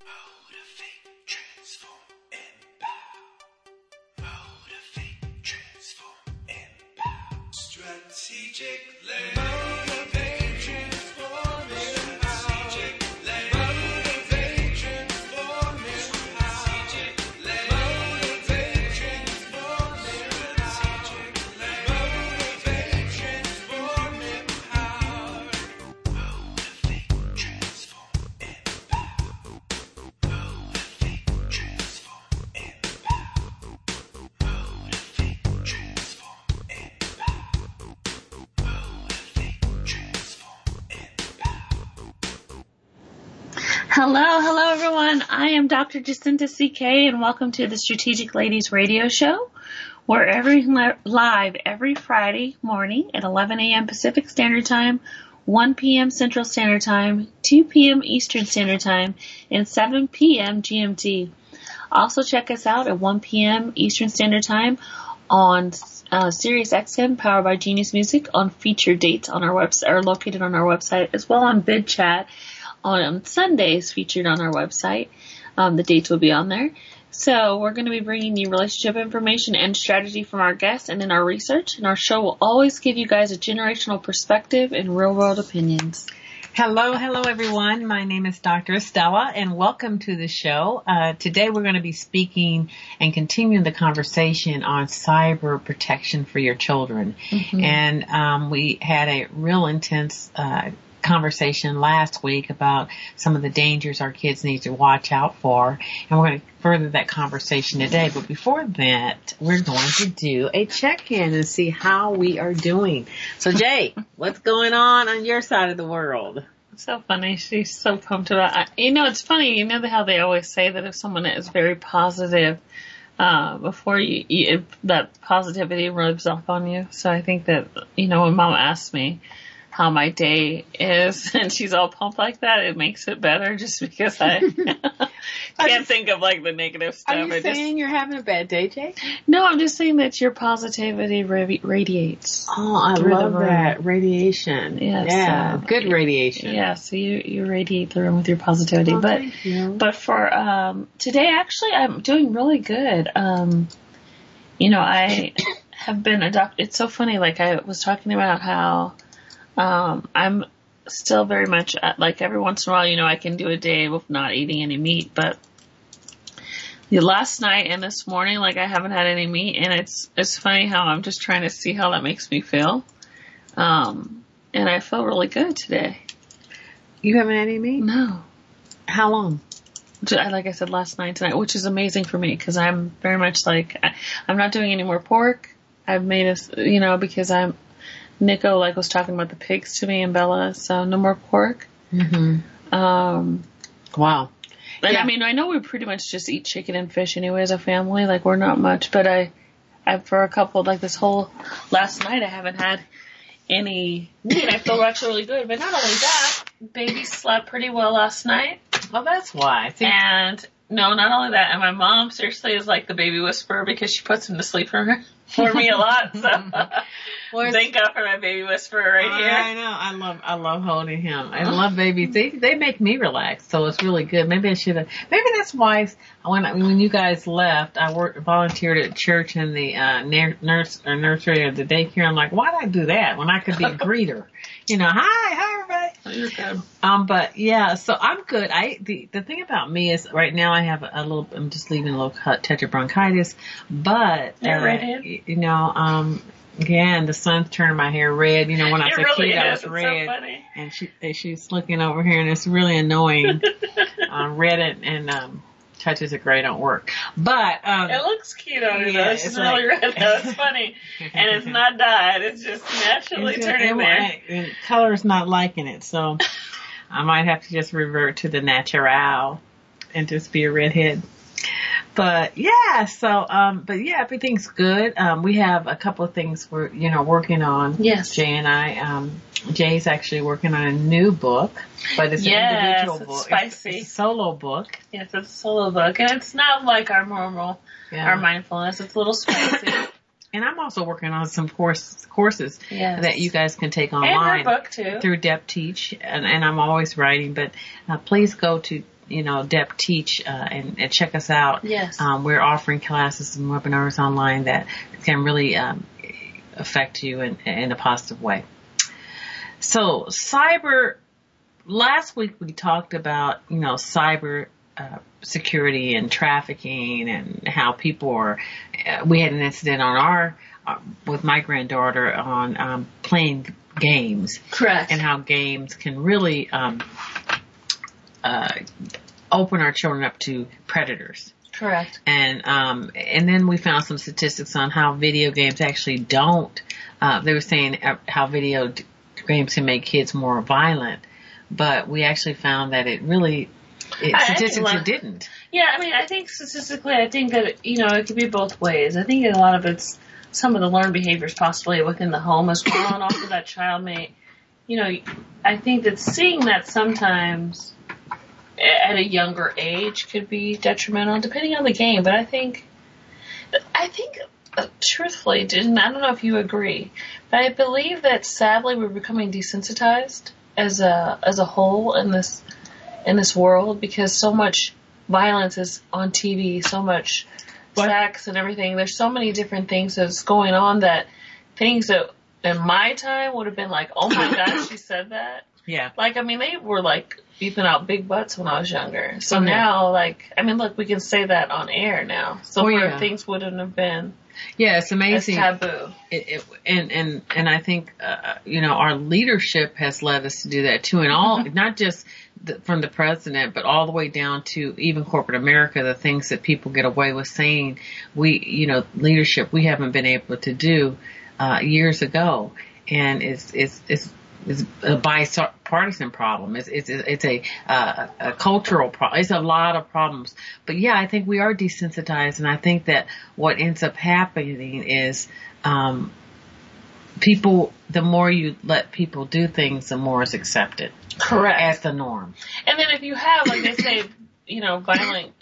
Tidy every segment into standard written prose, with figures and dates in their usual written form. Motivate, transform, empower. Motivate, transform, empower. Strategic Ladies. Hello, everyone. I am Dr. Jacinta CK, and welcome to the Strategic Ladies Radio Show. We're live every Friday morning at 11 a.m. Pacific Standard Time, 1 p.m. Central Standard Time, 2 p.m. Eastern Standard Time, and 7 p.m. GMT. Also, check us out at 1 p.m. Eastern Standard Time on Sirius XM, powered by Genius Music, on feature dates on our website, are located on our website, as well on BidChat. On Sundays featured on our website. The dates will be on there. So we're going to be bringing you relationship information and strategy from our guests and in our research. And our show will always give you guys a generational perspective and real-world opinions. Hello, everyone. My name is Dr. Estella, and welcome to the show. Today we're going to be speaking and continuing the conversation on cyber protection for your children. Mm-hmm. And we had a real intense conversation last week about some of the dangers our kids need to watch out for, and we're going to further that conversation today. But before that, we're going to do a check-in and see how we are doing. So, Jay, what's going on your side of the world? It's so funny. She's so pumped about it. It's funny. You know how they always say that if someone is very positive, that positivity rubs off on you. So I think that, when Mom asked me how my day is, and she's all pumped like that, it makes it better just because I can't think of the negative stuff. Are you saying you're having a bad day, Jay? No, I'm just saying that your positivity radiates. Oh, I love that radiation. Yeah, so, good radiation. Yeah, so you radiate the room with your positivity. Oh, but thank you. But for today, actually, I'm doing really good. I have been adopted. It's so funny. I was talking about how. I'm still very much every once in a while, I can do a day with not eating any meat, but last night and this morning, I haven't had any meat, and it's funny how I'm just trying to see how that makes me feel. And I feel really good today. You haven't had any meat? No. How long? Like I said, last night, tonight, which is amazing for me because I'm very much I'm not doing any more pork. I've made because Nico was talking about the pigs to me and Bella, so no more pork. Mm-hmm. Wow. And yeah. I know we pretty much just eat chicken and fish anyway as a family. We're not much, but I for a couple, this whole last night, I haven't had any meat. I feel actually really good. But not only that, baby slept pretty well last night. Well, that's why. And no, not only that, and my mom seriously is the baby whisperer because she puts him to sleep for me a lot. So. Thank God for my baby whisperer here. I know. I love holding him. I love babies. They make me relax, so it's really good. Maybe that's why when you guys left, I volunteered at church in the nursery or the daycare. I'm like, why did I do that when I could be a greeter? Hi everybody. You're good. But yeah, so I'm good. The thing about me is right now I have I'm just leaving a little touch of bronchitis, but yeah, and the sun's turning my hair red. When I was a kid, I was red. So funny. And she's looking over here, and it's really annoying. Red and touches of gray don't work. But it looks cute on her, though. She's really red, though. It's funny. And it's not dyed. It's just naturally turning there. And color's not liking it, so I might have to just revert to the natural and just be a redhead. But yeah, everything's good. We have a couple of things we're, working on. Yes. Jay and I, Jay's actually working on a new book, but it's an individual book. It's spicy. It's a solo book. Yes, it's a solo book. And it's not like our normal, our mindfulness. It's a little spicy. And I'm also working on some courses that you guys can take online. And her book too. Through Dep-Teach. And I'm always writing, but please go to Dep-Teach and check us out. Yes. We're offering classes and webinars online that can really affect you in a positive way. So cyber, last week we talked about, cyber security and trafficking and how people are, we had an incident on our, with my granddaughter on playing games. Correct. And how games can really open our children up to predators. Correct. And then we found some statistics on how video games actually don't, they were saying how video games can make kids more violent, but we actually found that it really, statistically didn't. Yeah, I think statistically, that, it could be both ways. I think a lot of it's some of the learned behaviors possibly within the home as well, and also that child may, I think that seeing that sometimes at a younger age could be detrimental, depending on the game. But I think truthfully, I don't know if you agree, but I believe that sadly we're becoming desensitized as a whole in this world, because so much violence is on TV, so much sex and everything. There's so many different things that's going on, that things that in my time would have been like, oh my gosh, she said that. Yeah. They were beeping out big butts when I was younger. So mm-hmm. Now, look, we can say that on air now. So where things wouldn't have been. Yeah, it's amazing. It's taboo. And I think, our leadership has led us to do that too. And all, mm-hmm. not just from the president, but all the way down to even corporate America, the things that people get away with saying, leadership, we haven't been able to do, years ago. And it's a bipartisan problem. It's a cultural problem. It's a lot of problems. But yeah, I think we are desensitized, and I think that what ends up happening is people. The more you let people do things, the more it's accepted. Correct. As the norm. And then if you have, they say,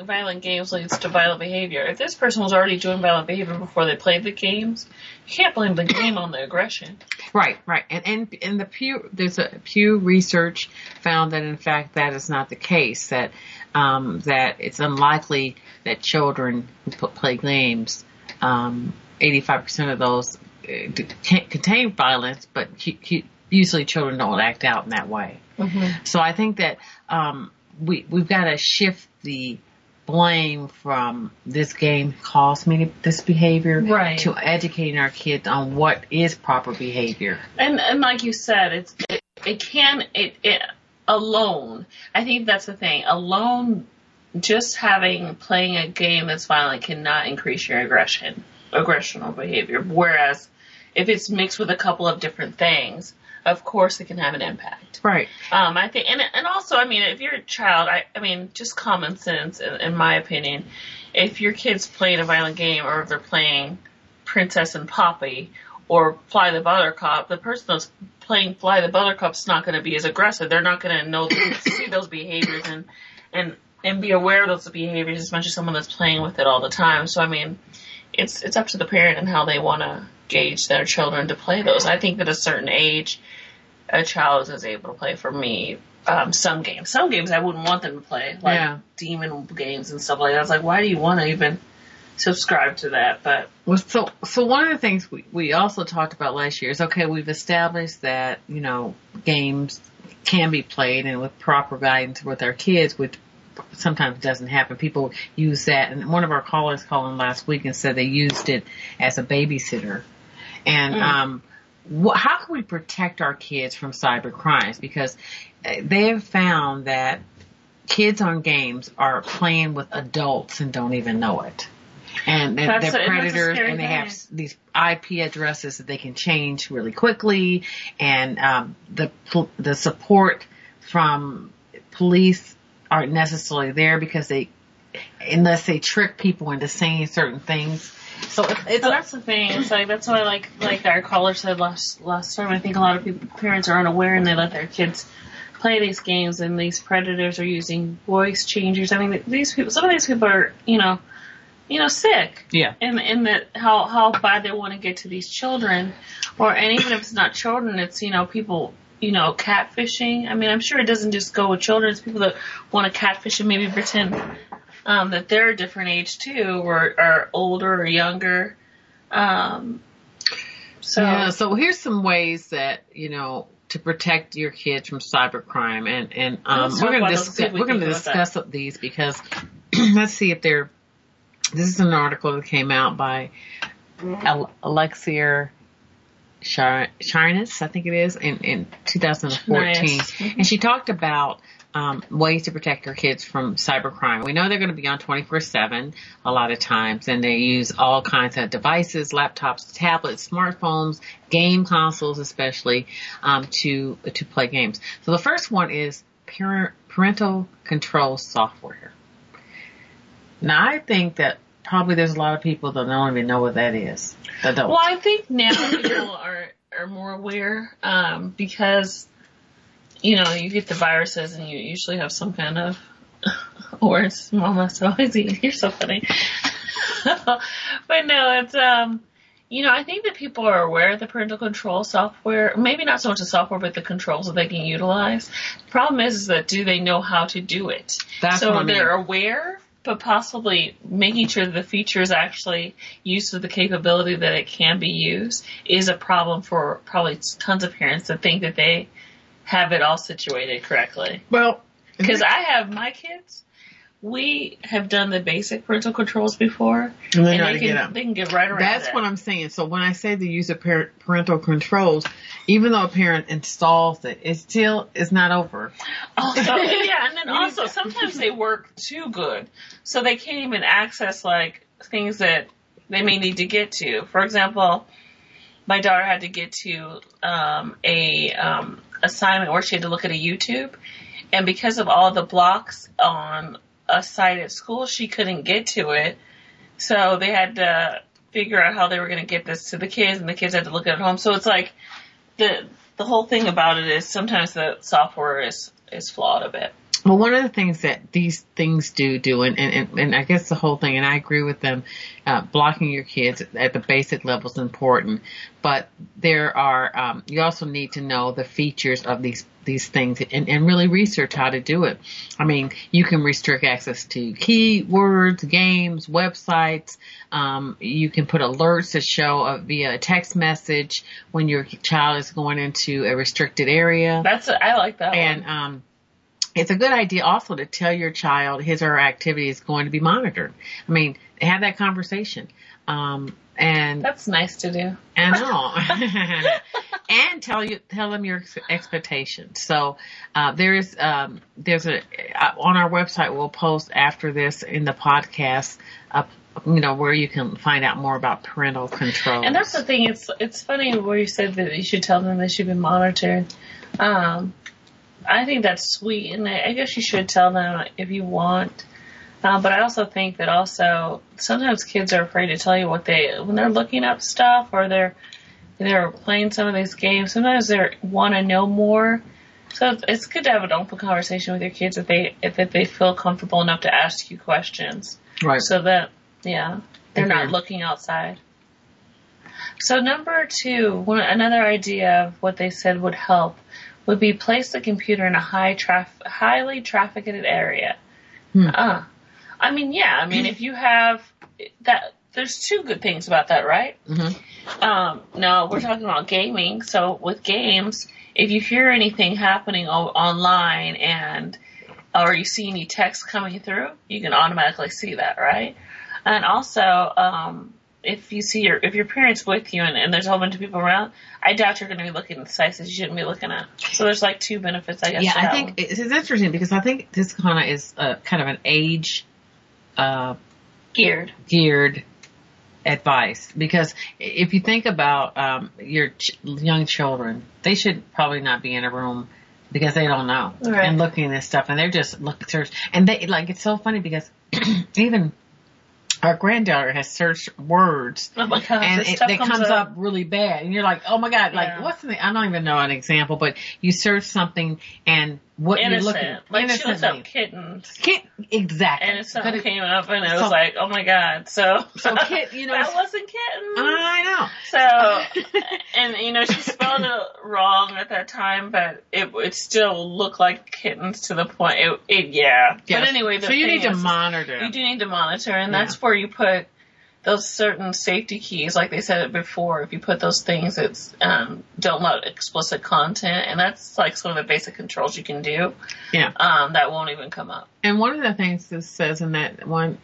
violent games leads to violent behavior. If this person was already doing violent behavior before they played the games, you can't blame the game on the aggression. Right. And the Pew, there's a Pew research found that in fact that is not the case, that that it's unlikely that children who play games, 85% of those can't contain violence, but usually children don't act out in that way. Mm-hmm. So I think that we've got to shift the blame from this game caused me this behavior to educating our kids on what is proper behavior. And like you said, it alone. I think that's the thing. Alone, just playing a game that's violent cannot increase your aggressional behavior. Whereas if it's mixed with a couple of different things, of course, it can have an impact. Right. I think, and also, if you're a child, just common sense, in my opinion, if your kid's playing a violent game, or if they're playing Princess and Poppy or Fly the Buttercup, the person that's playing Fly the Buttercup's not going to be as aggressive. They're not going to know see those behaviors and be aware of those behaviors as much as someone that's playing with it all the time. So, it's up to the parent and how they want to gauge their children to play those. I think that at a certain age, a child is able to play, for me, some games. Some games I wouldn't want them to play, demon games and stuff like that. I was like, why do you want to even subscribe to that? But so one of the things we also talked about last year is, okay, we've established that, games can be played, and with proper guidance with our kids, with sometimes it doesn't happen. People use that, and one of our callers called in last week and said they used it as a babysitter. And how can we protect our kids from cyber crimes? Because they have found that kids on games are playing with adults and don't even know it. And they're predators, and they have these IP addresses that they can change really quickly. And the support from police aren't necessarily there, because unless they trick people into saying certain things. So that's the thing. It's that's why, like our caller said last time, I think a lot of parents are unaware, and they let their kids play these games, and these predators are using voice changers. Some of these people are, sick. Yeah. And that how bad they want to get to these children, or and even if it's not children, it's people you know, catfishing. I mean, I'm sure it doesn't just go with children. It's people that want to catfish and maybe pretend that they're a different age too, or are older or younger. So here's some ways that, you know, to protect your kids from cybercrime, and we're going to discuss these because let's see if they're. This is an article that came out by Alexia Sharnas, I think it is, in 2014. Nice. And she talked about ways to protect your kids from cybercrime. We know they're going to be on 24/7 a lot of times, and they use all kinds of devices, laptops, tablets, smartphones, game consoles especially, to play games. So the first one is parental control software. Now, I think that probably there's a lot of people that don't even know what that is. Adults. Well, I think now people are more aware because, you know, you get the viruses and you usually have some kind of, or it's Mama, so easy. You're so funny. But no, it's, you know, I think that people are aware of the parental control software, maybe not so much the software, but the controls that they can utilize. The problem is that do they know how to do it? That's so what I mean. They're aware, but possibly making sure that the feature is actually used with the capability that it can be used is a problem for probably tons of parents that think that they have it all situated correctly. Well, because I have my kids, we have done the basic parental controls before, and they can get right around. That's what I'm saying. So when I say the use of parental controls, even though a parent installs it, it's not over. Also, yeah, and then also sometimes they work too good, so they can't even access like things that they may need to get to. For example, my daughter had to get to a assignment where she had to look at a YouTube, and because of all the blocks on a site at school, she couldn't get to it. So they had to figure out how they were going to get this to the kids, and the kids had to look at it at home. So it's like the whole thing about it is sometimes the software is flawed a bit. Well, one of the things that these things do, and I guess the whole thing, and I agree with them, blocking your kids at the basic level is important, but there are, you also need to know the features of these things and really research how to do it. I mean, you can restrict access to keywords, games, websites. You can put alerts that show via a text message when your child is going into a restricted area. I like that one. And, it's a good idea also to tell your child his or her activity is going to be monitored. I mean, have that conversation. And that's nice to do. And all. And tell them your expectations. So on our website we'll post after this in the podcast you know, where you can find out more about parental control. And that's the thing. It's funny where you said that you should tell them they should be monitored. I think that's sweet, and I guess you should tell them if you want. But I also think that also sometimes kids are afraid to tell you when they're looking up stuff or they're playing some of these games. Sometimes they want to know more. So it's good to have an open conversation with your kids if they feel comfortable enough to ask you questions. Right. So that, yeah, they're not looking outside. So number 2, another idea of what they said would help would be place the computer in a highly trafficked area. I mean, yeah. I mean, if you have that, there's 2 good things about that, right? Mm-hmm. No, we're talking about gaming. So with games, if you hear anything happening online or you see any text coming through, you can automatically see that, right? And also, if you see if your parents with you and there's a whole bunch of people around, I doubt you're going to be looking at sites that you shouldn't be looking at. So there's like 2 benefits, I guess. Yeah, I think it's interesting because I think this kind of is kind of an age geared advice, because if you think about your young children, they should probably not be in a room because they don't know and looking at stuff, and they're just it's so funny because even. Our granddaughter has searched words, oh my God, and it comes up really bad. And you're like, oh my God, like what's the? I don't even know an example, but you search something and what innocent. You're looking for. Like, innocent she looked up kittens. Exactly. And something came up, and it was like, oh, my God. So that wasn't kittens. I know. So, and, she spelled it wrong at that time, but it still looked like kittens to the point. Yes. But anyway. So you need to monitor. You do need to monitor, and that's where you put those certain safety keys. Like they said it before, if you put those things that don't let explicit content, and that's like some of the basic controls you can do, that won't even come up. And one of the things this says in that one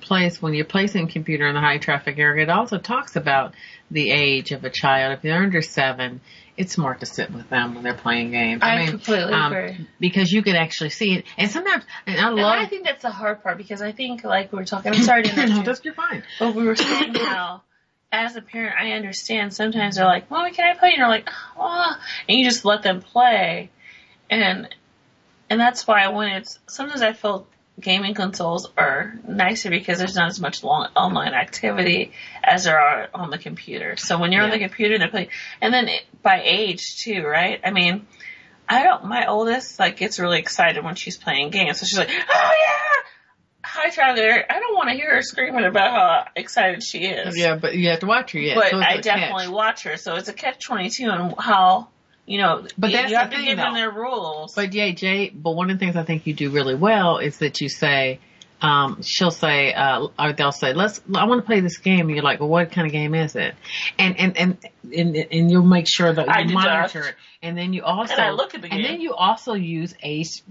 place, when you're placing a computer in the high traffic area, it also talks about the age of a child. If they're under 7, it's smart to sit with them when they're playing games. I mean, completely agree. Because you can actually see it. And sometimes, I think that's the hard part, because I think, like we were talking, I'm sorry to interrupt you. No, that's, you're fine. But we were saying how, as a parent, I understand sometimes they're like, Mommy, can I play? And you're like, oh, and you just let them play. And that's why sometimes I feel gaming consoles are nicer because there's not as much online activity as there are on the computer. So when you're on the computer, they're playing, and then by age too, right? I mean, my oldest gets really excited when she's playing games. So she's like, oh yeah, hi Tyler. I don't want to hear her screaming about how excited she is. Yeah, but you have to watch her. Yeah, but so I definitely watch her. So it's a catch-22 on how. But that's you have to give them their rules. But Jay, one of the things I think you do really well is that you say, she'll say, or they'll say, I want to play this game. And you're like, well, what kind of game is it? And you'll make sure that you monitor it. And then you also, and I look at the game. And then you also use age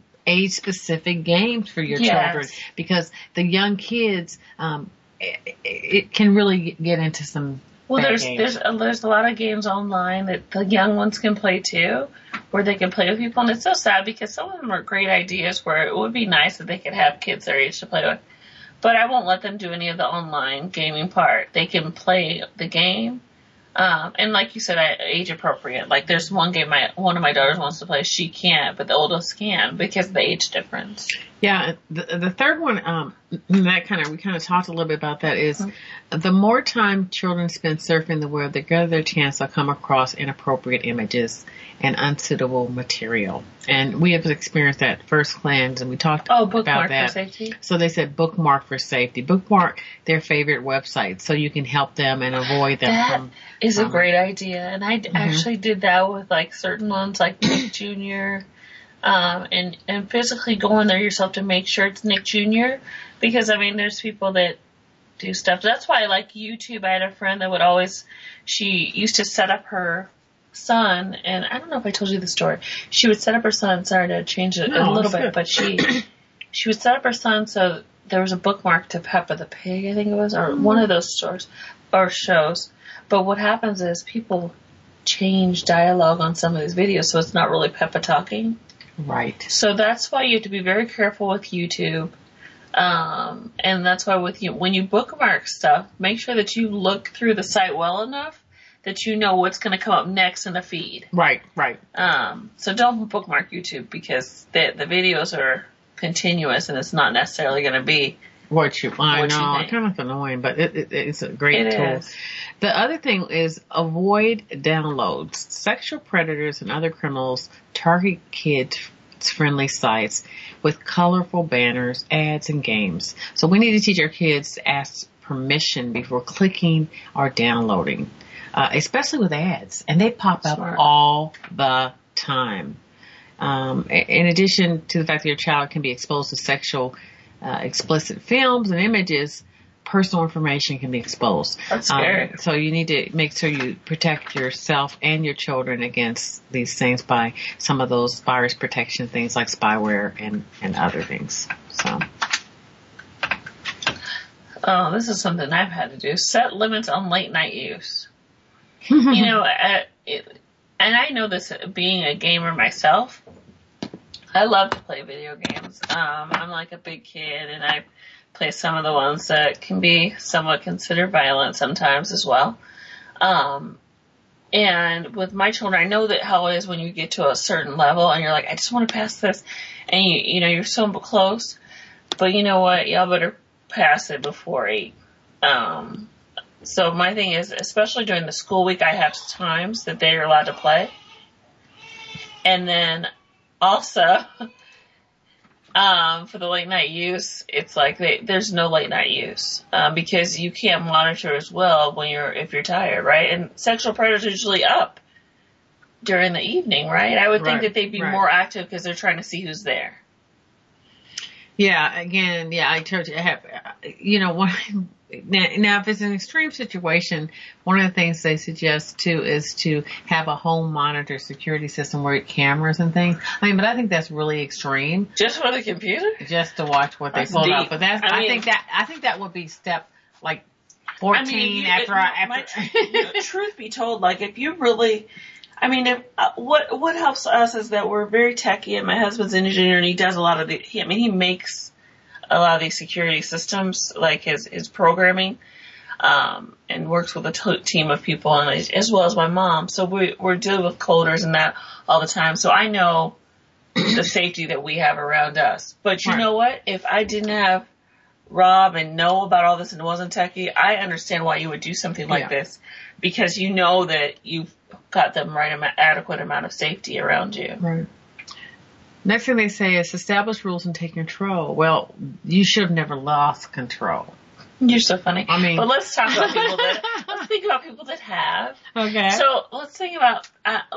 specific games for your children, because the young kids, it can really get into some. Well, there's a lot of games online that the young ones can play too, where they can play with people, and it's so sad because some of them are great ideas where it would be nice if they could have kids their age to play with. But I won't let them do any of the online gaming part. They can play the game, and like you said, age appropriate. Like there's one game one of my daughters wants to play, she can't, but the oldest can because of the age difference. Yeah, the third one, we talked a little bit about that, is the more time children spend surfing the web, the greater chance they'll come across inappropriate images and unsuitable material. And we have experienced that at First Clans, and we talked about that. Bookmark for safety. So they said bookmark for safety. Bookmark their favorite websites so you can help them and avoid them. That is a great idea. And I actually did that with certain ones, like Nick Jr., and physically going there yourself to make sure it's Nick Jr. Because, I mean, there's people that do stuff. That's why, YouTube, I had a friend that would she used to set up her son, and I don't know if I told you the story. She would set up her son. Sorry to change it a little bit, but she would set up her son so there was a bookmark to Peppa the Pig, I think it was, or one of those stores or shows. But what happens is people change dialogue on some of these videos, so it's not really Peppa talking. Right. So that's why you have to be very careful with YouTube. And that's why when you bookmark stuff, make sure that you look through the site well enough that you know what's going to come up next in the feed. Right. So don't bookmark YouTube because the videos are continuous and it's not necessarily going to be what you find. I know, it's kind of annoying, but it's a great tool. The other thing is avoid downloads. Sexual predators and other criminals target kids-friendly sites with colorful banners, ads, and games. So we need to teach our kids to ask permission before clicking or downloading, especially with ads. And they pop up all the time. In addition to the fact that your child can be exposed to explicit films and images, personal information can be exposed. That's scary. So you need to make sure you protect yourself and your children against these things by some of those virus protection things like spyware and other things. So. Oh, this is something I've had to do. Set limits on late night use. And I know this being a gamer myself. I love to play video games. I'm a big kid, and I play some of the ones that can be somewhat considered violent sometimes as well. And with my children, I know that how it is when you get to a certain level, and you're like, I just want to pass this, and you're so close, but you know what? Y'all better pass it before 8. So my thing is, especially during the school week, I have times that they are allowed to play, and then Also, for the late night use, it's like there's no late night use because you can't monitor as well when if you're tired, right? And sexual predators are usually up during the evening, right? I would think that they'd be more active because they're trying to see who's there. Yeah, again, I told you, now if it's an extreme situation, one of the things they suggest too is to have a home monitor security system where it cameras and things. I mean, but I think that's really extreme. Just for the computer? Just to watch what they pulled out. But that's, I think that would be step like 14 truth be told, like if you really, I mean, what helps us is that we're very techy, and my husband's an engineer, and he does a lot of he makes a lot of these security systems, like his programming, and works with a team of people, and as well as my mom. So we're dealing with coders and that all the time. So I know the safety that we have around us. But you know what? If I didn't have Rob and know about all this and wasn't techie, I understand why you would do something like this, because you know that you've got the adequate amount of safety around you. Right. Next thing they say is establish rules and take control. Well, you should have never lost control. You're so funny. I mean, but let's think about people that have. Okay. So let's think about,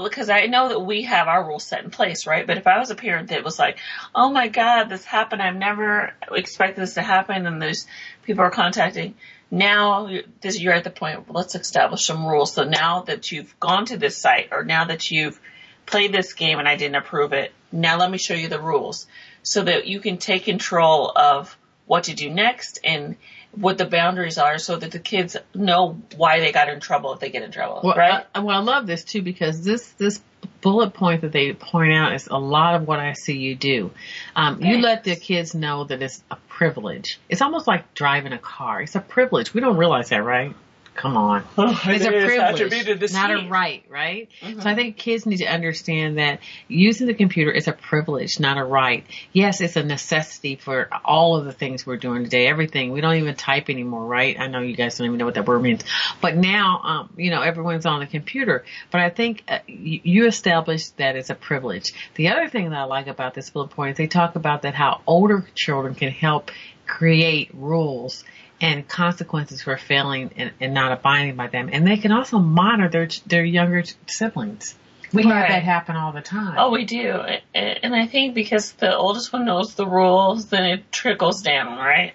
because I know that we have our rules set in place, right? But if I was a parent that was like, oh my God, this happened. I've never expected this to happen. And there's people are contacting. Now you're at the point, let's establish some rules. So now that you've gone to this site, or now that you've played this game and I didn't approve it, now let me show you the rules so that you can take control of what to do next and what the boundaries are so that the kids know why they got in trouble if they get in trouble, right? I love this, too, because this bullet point that they point out is a lot of what I see you do. You let the kids know that it's a privilege. It's almost like driving a car. It's a privilege. We don't realize that, right? Come on. It's a privilege, not a right, right? Mm-hmm. So I think kids need to understand that using the computer is a privilege, not a right. Yes, it's a necessity for all of the things we're doing today, everything. We don't even type anymore, right? I know you guys don't even know what that word means. But now, everyone's on the computer. But I think you established that it's a privilege. The other thing that I like about this bullet point is they talk about that how older children can help create rules and consequences for failing and not abiding by them. And they can also monitor their younger siblings. We have that happen all the time. Oh, we do. And I think because the oldest one knows the rules, then it trickles down, right?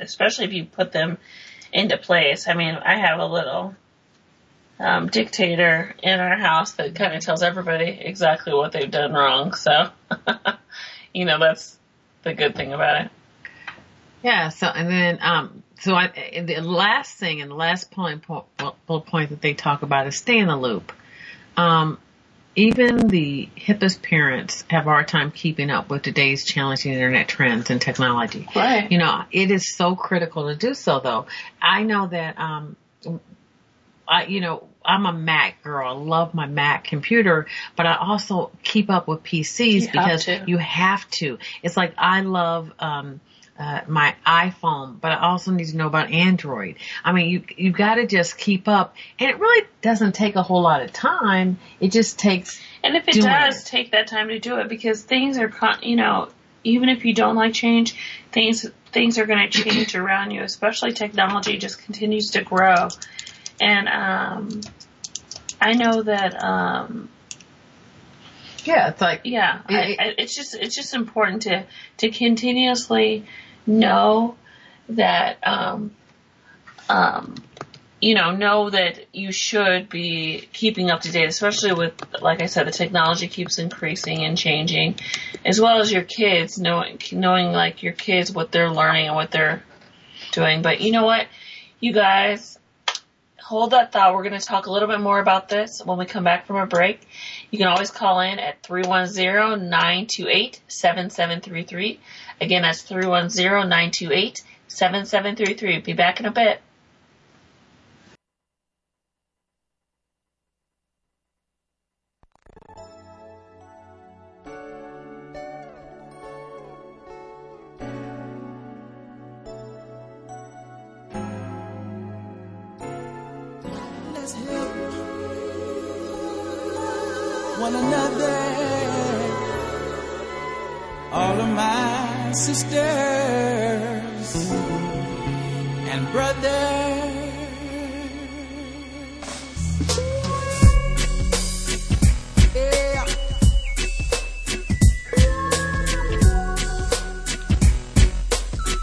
Especially if you put them into place. I mean, I have a little dictator in our house that kind of tells everybody exactly what they've done wrong. So, that's the good thing about it. Yeah, the last thing and the last bullet point that they talk about is stay in the loop. Even the hippest parents have a hard time keeping up with today's challenging internet trends and technology. Right. It is so critical to do so, though. I know that, I'm a Mac girl. I love my Mac computer, but I also keep up with PCs you have to. It's like I love, my iPhone, but I also need to know about Android. I mean, you've got to just keep up, and it really doesn't take a whole lot of time. It just takes, and if it does take that time to do it, because things are, even if you don't like change, things are going to change around you. Especially technology just continues to grow, and I know that. It's just important to continuously know that, you should be keeping up to date, especially with, like I said, the technology keeps increasing and changing, as well as your kids, knowing like your kids, what they're learning and what they're doing. But you know what, you guys, hold that thought. We're going to talk a little bit more about this when we come back from a break. You can always call in at 310-928-7733. Again, that's 310-928-7733. Be back in a bit. One another all of my sisters and brothers. Yeah.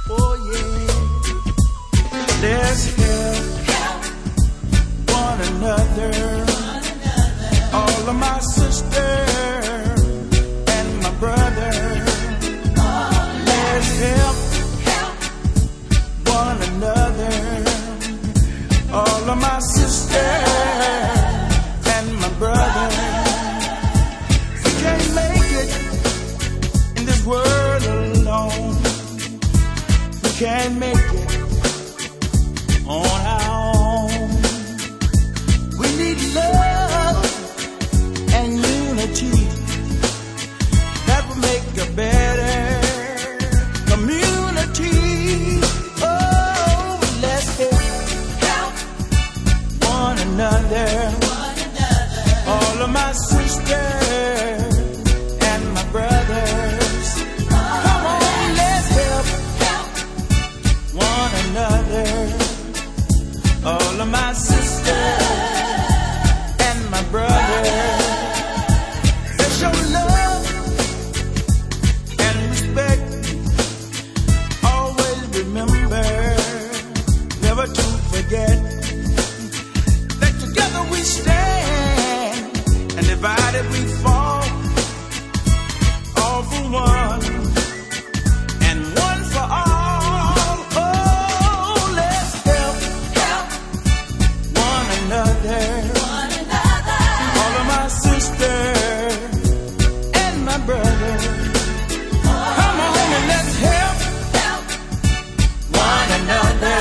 Oh yeah. Let's help one another. All of my sisters and my brothers. Help one another, all of my sisters and my brothers. We can't make it in this world alone. We can't make it on our own. We need love and unity that will make a better. One another. All of my sisters and my brothers. Come on, let's help one another. All of my sisters and my brothers. Let's show love and respect. Always remember, never to forget. We stand and divided we fall, all for one and one for all. Oh, let's help one another. All of my sisters and my brothers. Oh, come on and let's help one another.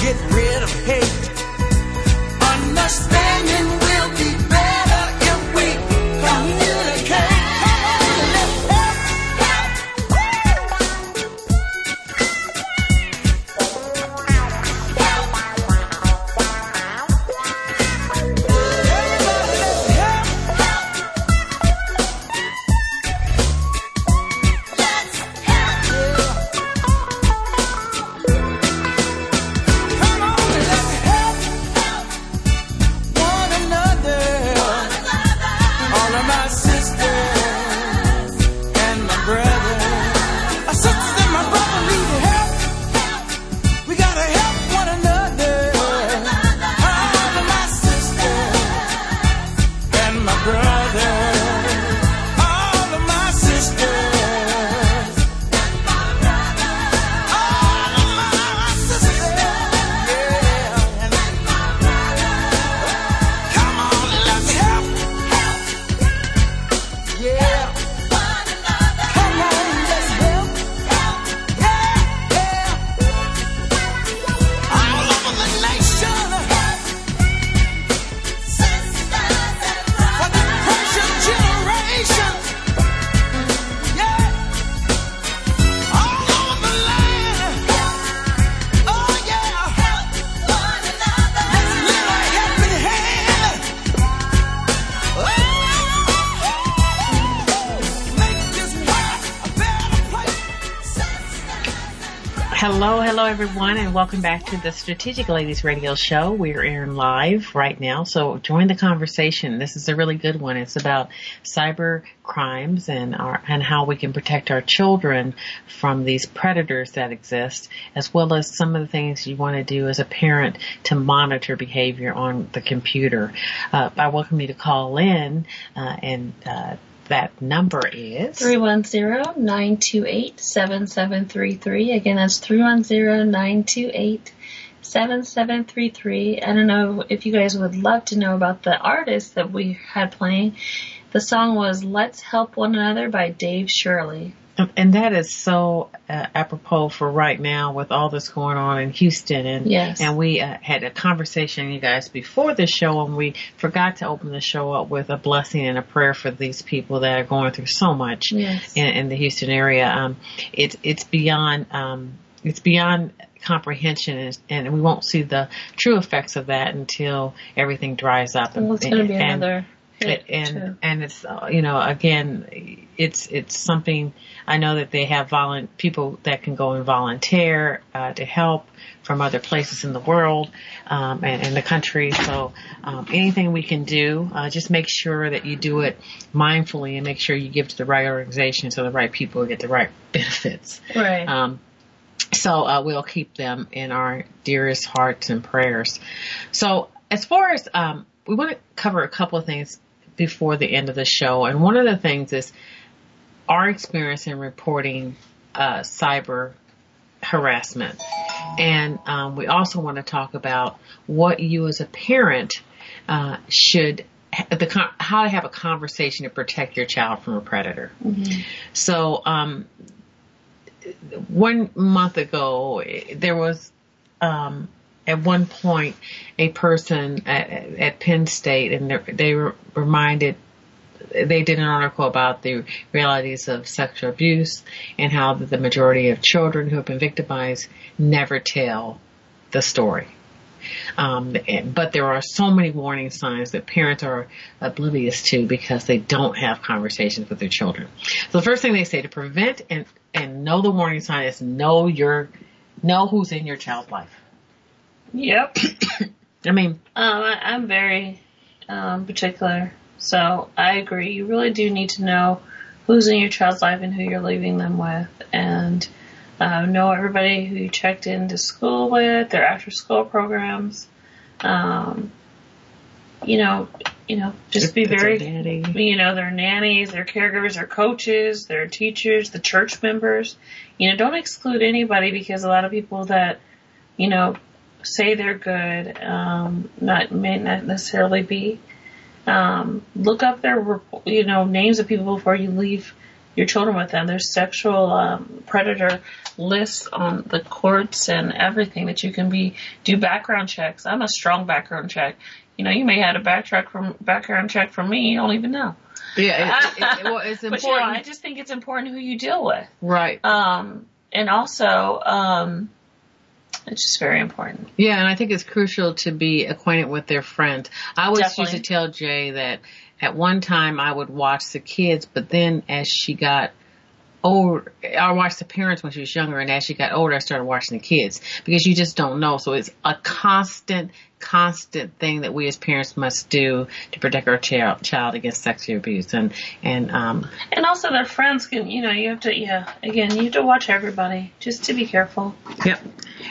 Get rid of hate. Understanding will be better if we communicate. Everyone, and welcome back to the Strategic Ladies Radio Show. We're airing live right now, so join the conversation. This is a really good one. It's about cyber crimes and how we can protect our children from these predators that exist, as well as some of the things you want to do as a parent to monitor behavior on the computer. I welcome you to call in, and that number is 310-928-7733. Again, that's 310-928-7733. I don't know if you guys would love to know about the artist that we had playing. The song was Let's Help One Another by Dave Shirley. And that is so apropos for right now with all that's going on in Houston. And yes. And we had a conversation, you guys, before the show, and we forgot to open the show up with a blessing and a prayer for these people that are going through so much yes. in the Houston area. It's beyond comprehension, and we won't see the true effects of that until everything dries up. Well, it's going to be another. And it's, you know, again, it's something. I know that they have people that can go and volunteer to help from other places in the world and the country. So anything we can do, just make sure that you do it mindfully and make sure you give to the right organization so the right people get the right benefits. Right. So we'll keep them in our dearest hearts and prayers. So as far as we want to cover a couple of things before the end of the show. And one of the things is our experience in reporting cyber harassment. And we also want to talk about what you as a parent how to have a conversation to protect your child from a predator. Mm-hmm. So 1 month ago, there was at one point, a person at Penn State, and they were reminded, they did an article about the realities of sexual abuse and how the majority of children who have been victimized never tell the story. But there are so many warning signs that parents are oblivious to because they don't have conversations with their children. So the first thing they say to prevent and know the warning sign is know who's in your child's life. Yep. I mean, I'm very particular, so I agree. You really do need to know who's in your child's life and who you're leaving them with, and know everybody who you checked into school with, their after-school programs. Just be very, their nannies, their caregivers, their coaches, their teachers, the church members. Don't exclude anybody, because a lot of people that, say they're good, may not necessarily be. Look up their, names of people before you leave your children with them. There's sexual predator lists on the courts and everything that you can do background checks. I'm a strong background check. You may have a background check from me. You don't even know. Yeah, it's important. But, I just think it's important who you deal with. Right. And also, it's just very important. Yeah, and I think it's crucial to be acquainted with their friends. I always used to tell Jay that at one time I would watch the kids, but then as she got older, I watched the parents when she was younger, and as she got older, I started watching the kids, because you just don't know. So it's a constant thing that we as parents must do to protect our child against sexual abuse, and also their friends can, you have to watch everybody just to be careful. Yep.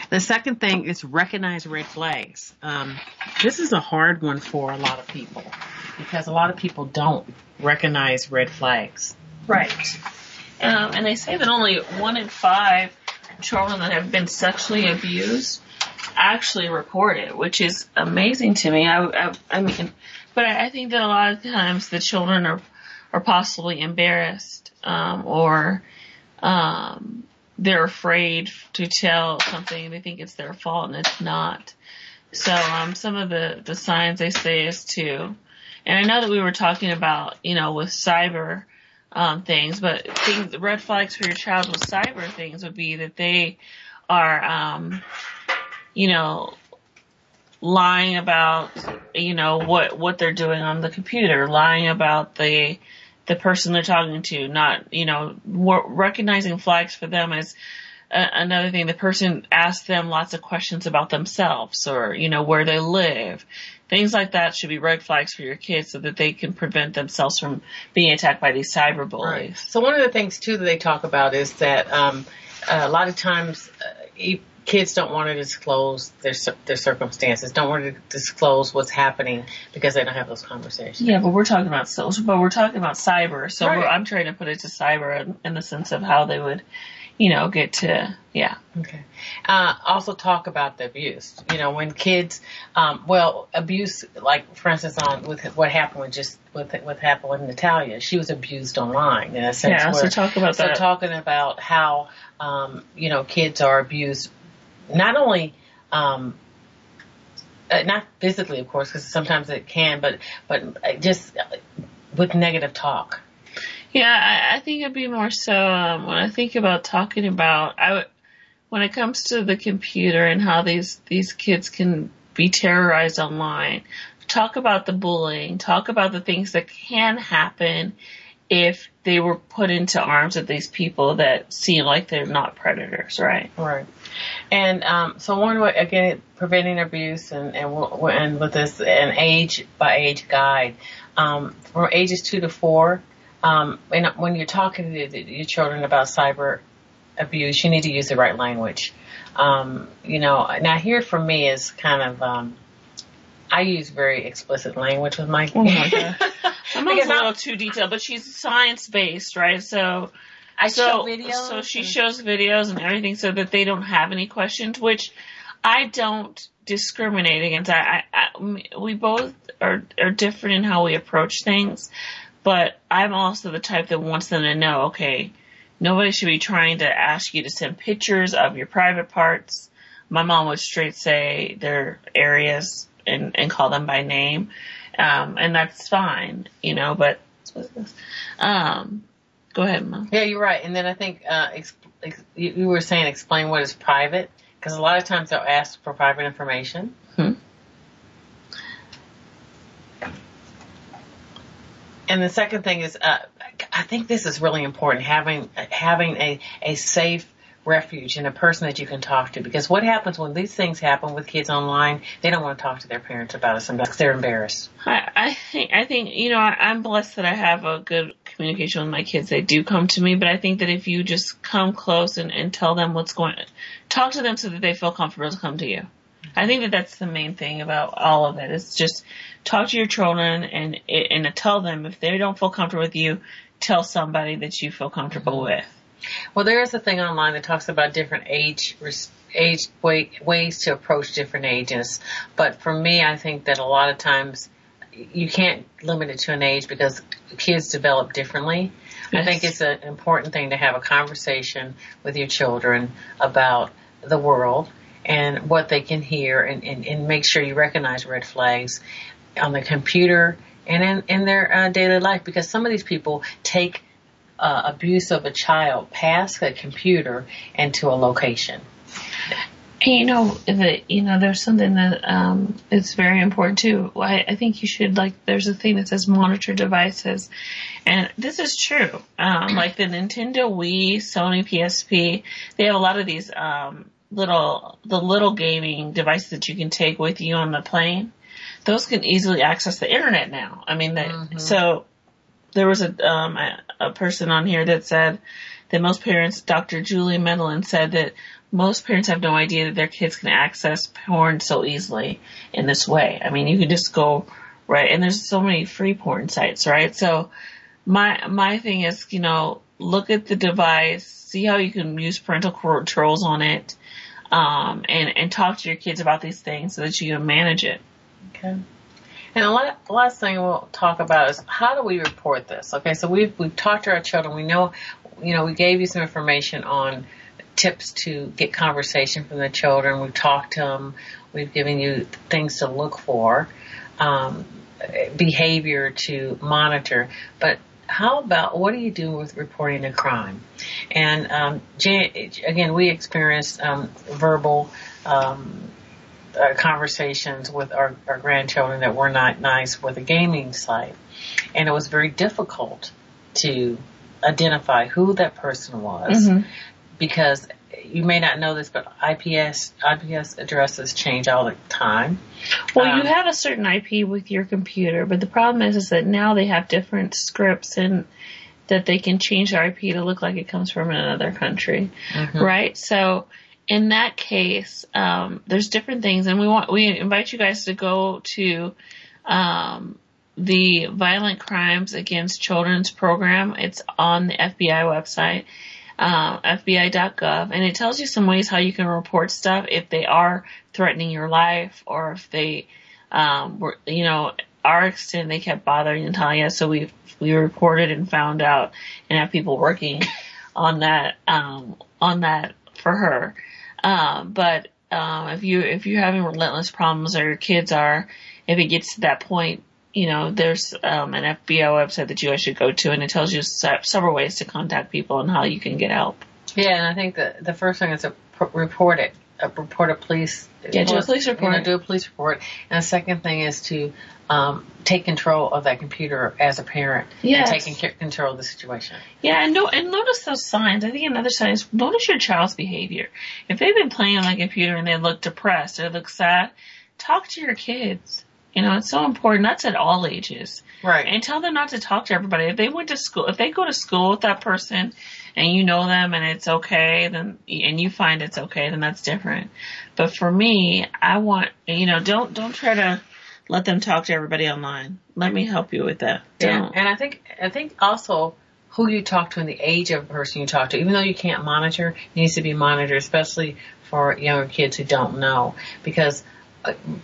The second thing is recognize red flags. This is a hard one for a lot of people, because a lot of people don't recognize red flags. Right. And they say that only 1 in 5 children that have been sexually abused actually report it, which is amazing to me. I think that a lot of times the children are possibly embarrassed, or they're afraid to tell something. They think it's their fault, and it's not. So some of the signs they say is to, and I know that we were talking about, with cyber things, but red flags for your child with cyber things would be that they are lying about, what they're doing on the computer, lying about the person they're talking to, not, recognizing flags for them is another thing. The person asks them lots of questions about themselves or, where they live. Things like that should be red flags for your kids so that they can prevent themselves from being attacked by these cyber bullies. Right. So one of the things, too, that they talk about is that a lot of times kids don't want to disclose their circumstances, don't want to disclose what's happening because they don't have those conversations. Yeah, but we're talking about cyber. So right. I'm trying to put it to cyber in the sense of how they would, get to, Okay. Also talk about the abuse, when kids, abuse, like for instance, what happened with Natalia, she was abused online in a sense. Yeah, so talk about that. So talking about how, kids are abused not only, not physically, of course, because sometimes it can, but just with negative talk. Yeah, I think it'd be more so when I think about talking about when it comes to the computer and how these kids can be terrorized online. Talk about the bullying. Talk about the things that can happen if they were put into arms of these people that seem like they're not predators, right? Right. And so one way, again, preventing abuse and with this an age by age guide from ages 2 to 4. And when you're talking to your children about cyber abuse, you need to use the right language. Now here for me is kind of, I use very explicit language with my kids. Oh my God. I'm not a little too detailed, but she's science-based, right? So I show videos. So she shows videos and everything so that they don't have any questions, which I don't discriminate against. We both are different in how we approach things. But I'm also the type that wants them to know, okay, nobody should be trying to ask you to send pictures of your private parts. My mom would straight say their areas and call them by name. And that's fine, but, go ahead, Mom. Yeah, you're right. And then I think, you were saying explain what is private, because a lot of times they'll ask for private information. Hmm. And the second thing is, I think this is really important, having a safe refuge and a person that you can talk to. Because what happens when these things happen with kids online, they don't want to talk to their parents about it sometimes because they're embarrassed. I think I'm blessed that I have a good communication with my kids. They do come to me, but I think that if you just come close and tell them what's going on, talk to them so that they feel comfortable to come to you. I think that that's the main thing about all of it. It's just talk to your children and tell them if they don't feel comfortable with you, tell somebody that you feel comfortable with. Well, there is a thing online that talks about different ways to approach different ages. But for me, I think that a lot of times you can't limit it to an age because kids develop differently. Yes. I think it's an important thing to have a conversation with your children about the world and what they can hear and make sure you recognize red flags on the computer and in their daily life, because some of these people take abuse of a child past the computer and to a location. And there's something that it's very important too. I think you should, there's a thing that says monitor devices, and this is true. The Nintendo Wii, Sony PSP, they have a lot of these little gaming devices that you can take with you on the plane. Those can easily access the internet now. So there was a person on here that said that most parents, Dr. Julie Medlin said that most parents have no idea that their kids can access porn so easily in this way. You can just go right, and there's so many free porn sites, right? So my thing is, look at the device, see how you can use parental controls on it. And talk to your kids about these things so that you can manage it. Okay. And the last thing we'll talk about is how do we report this? Okay, so we've talked to our children. We know, we gave you some information on tips to get conversation from the children. We've talked to them. We've given you things to look for, behavior to monitor. But how about what do you do with reporting a crime? And Jay, again, we experienced verbal conversations with our grandchildren that were not nice with a gaming site, and it was very difficult to identify who that person was because you may not know this, but IPS addresses change all the time. Well, you have a certain IP with your computer, but the problem is that now they have different scripts and that they can change the IP to look like it comes from another country, right? So in that case, there's different things, and we invite you guys to go to the Violent Crimes Against Children's program. It's on the FBI website. FBI.gov, and it tells you some ways how you can report stuff if they are threatening your life or if they were, you know, our extent they kept bothering Natalia, so we reported and found out and have people working on that for her. If you're having relentless problems or your kids are, if it gets to that point, you know, there's an FBI website that you guys should go to, and it tells you several ways to contact people and how you can get help. Yeah, and I think the first thing is to report it. Report a police. Yeah, do a police report. You know, do a police report. And the second thing is to take control of that computer as a parent. Yes. And taking control of the situation. Yeah, and notice those signs. I think another sign is notice your child's behavior. If they've been playing on the computer and they look depressed or look sad, talk to your kids. You know, it's so important. That's at all ages. Right. And tell them not to talk to everybody. If they went to school, if they go to school with that person and you know them and it's okay, then, and you find it's okay, then that's different. But for me, I want, you know, don't try to let them talk to everybody online. Let me help you with that. Don't. And I think also who you talk to and the age of the person you talk to, even though you can't monitor, it needs to be monitored, especially for younger kids who don't know, because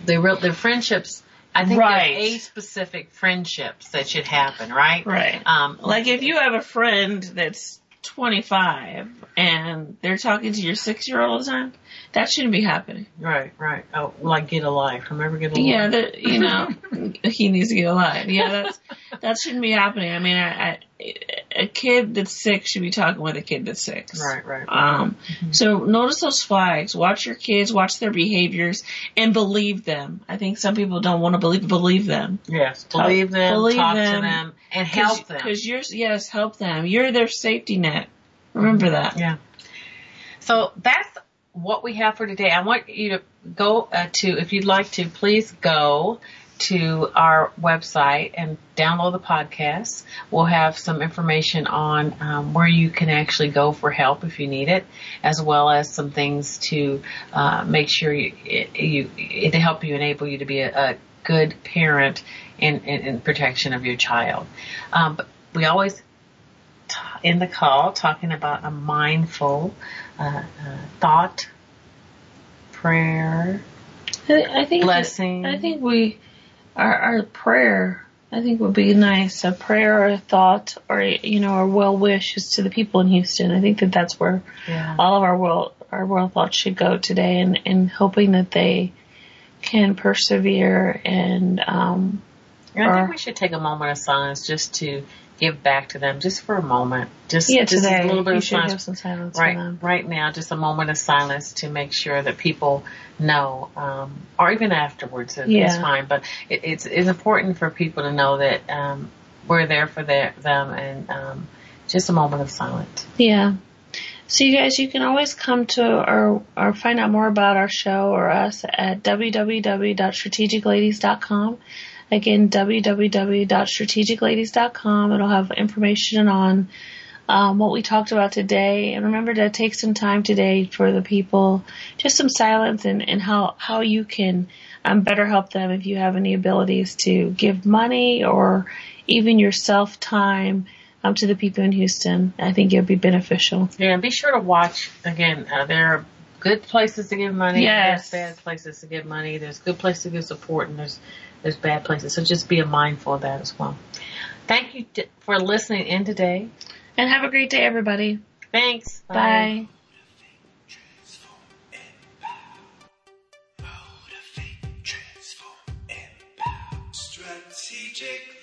their friendships, I think right. There are age-specific friendships that should happen, right? Right. Like if you have a friend that's 25 and they're talking to your 6-year-old all the time, that shouldn't be happening. Right, right. Oh, like get a life. Remember get a life. Yeah, you know, he needs to get a life. Yeah, that shouldn't be happening. I mean, a kid that's 6 should be talking with a kid that's 6. Right, right. Mm-hmm. So notice those flags. Watch your kids, watch their behaviors, and believe them. I think some people don't want to believe them. Yes, talk to them, and help them. Because help them. You're their safety net. Remember that. Yeah. So that's what we have for today. I want you to go if you'd like to, please go to our website and download the podcast. We'll have some information on where you can actually go for help if you need it, as well as some things to make sure you to help you enable you to be a good parent in protection of your child. But we always end the call talking about a mindful thought, prayer, blessing. I think we. Our prayer, I think, would be nice. A prayer or a thought or, you know, our well wishes to the people in Houston. I think that's where all of our well thoughts should go today, and hoping that they can persevere. And I think we should take a moment of silence just to give back to them, just for a moment. Just today, a little bit of silence. Have some silence right, for them. Right now, just a moment of silence to make sure that people know, or even afterwards, it's fine. But it's important for people to know that we're there for them, and just a moment of silence. Yeah. So you guys, you can always come to or find out more about our show or us at www.strategicladies.com. Again, www.strategicladies.com. It'll have information on what we talked about today. And remember to take some time today for the people, just some silence, and how you can better help them if you have any abilities to give money or even yourself time to the people in Houston. I think it'll be beneficial. Yeah, and be sure to watch, again, there are good places to give money. Yes. There's bad places to give money. There's good places to give support, and there's bad places. So just be mindful of that as well. Thank you for listening in today. And have a great day, everybody. Thanks. Bye. Motivate, transform, empower. Strategic.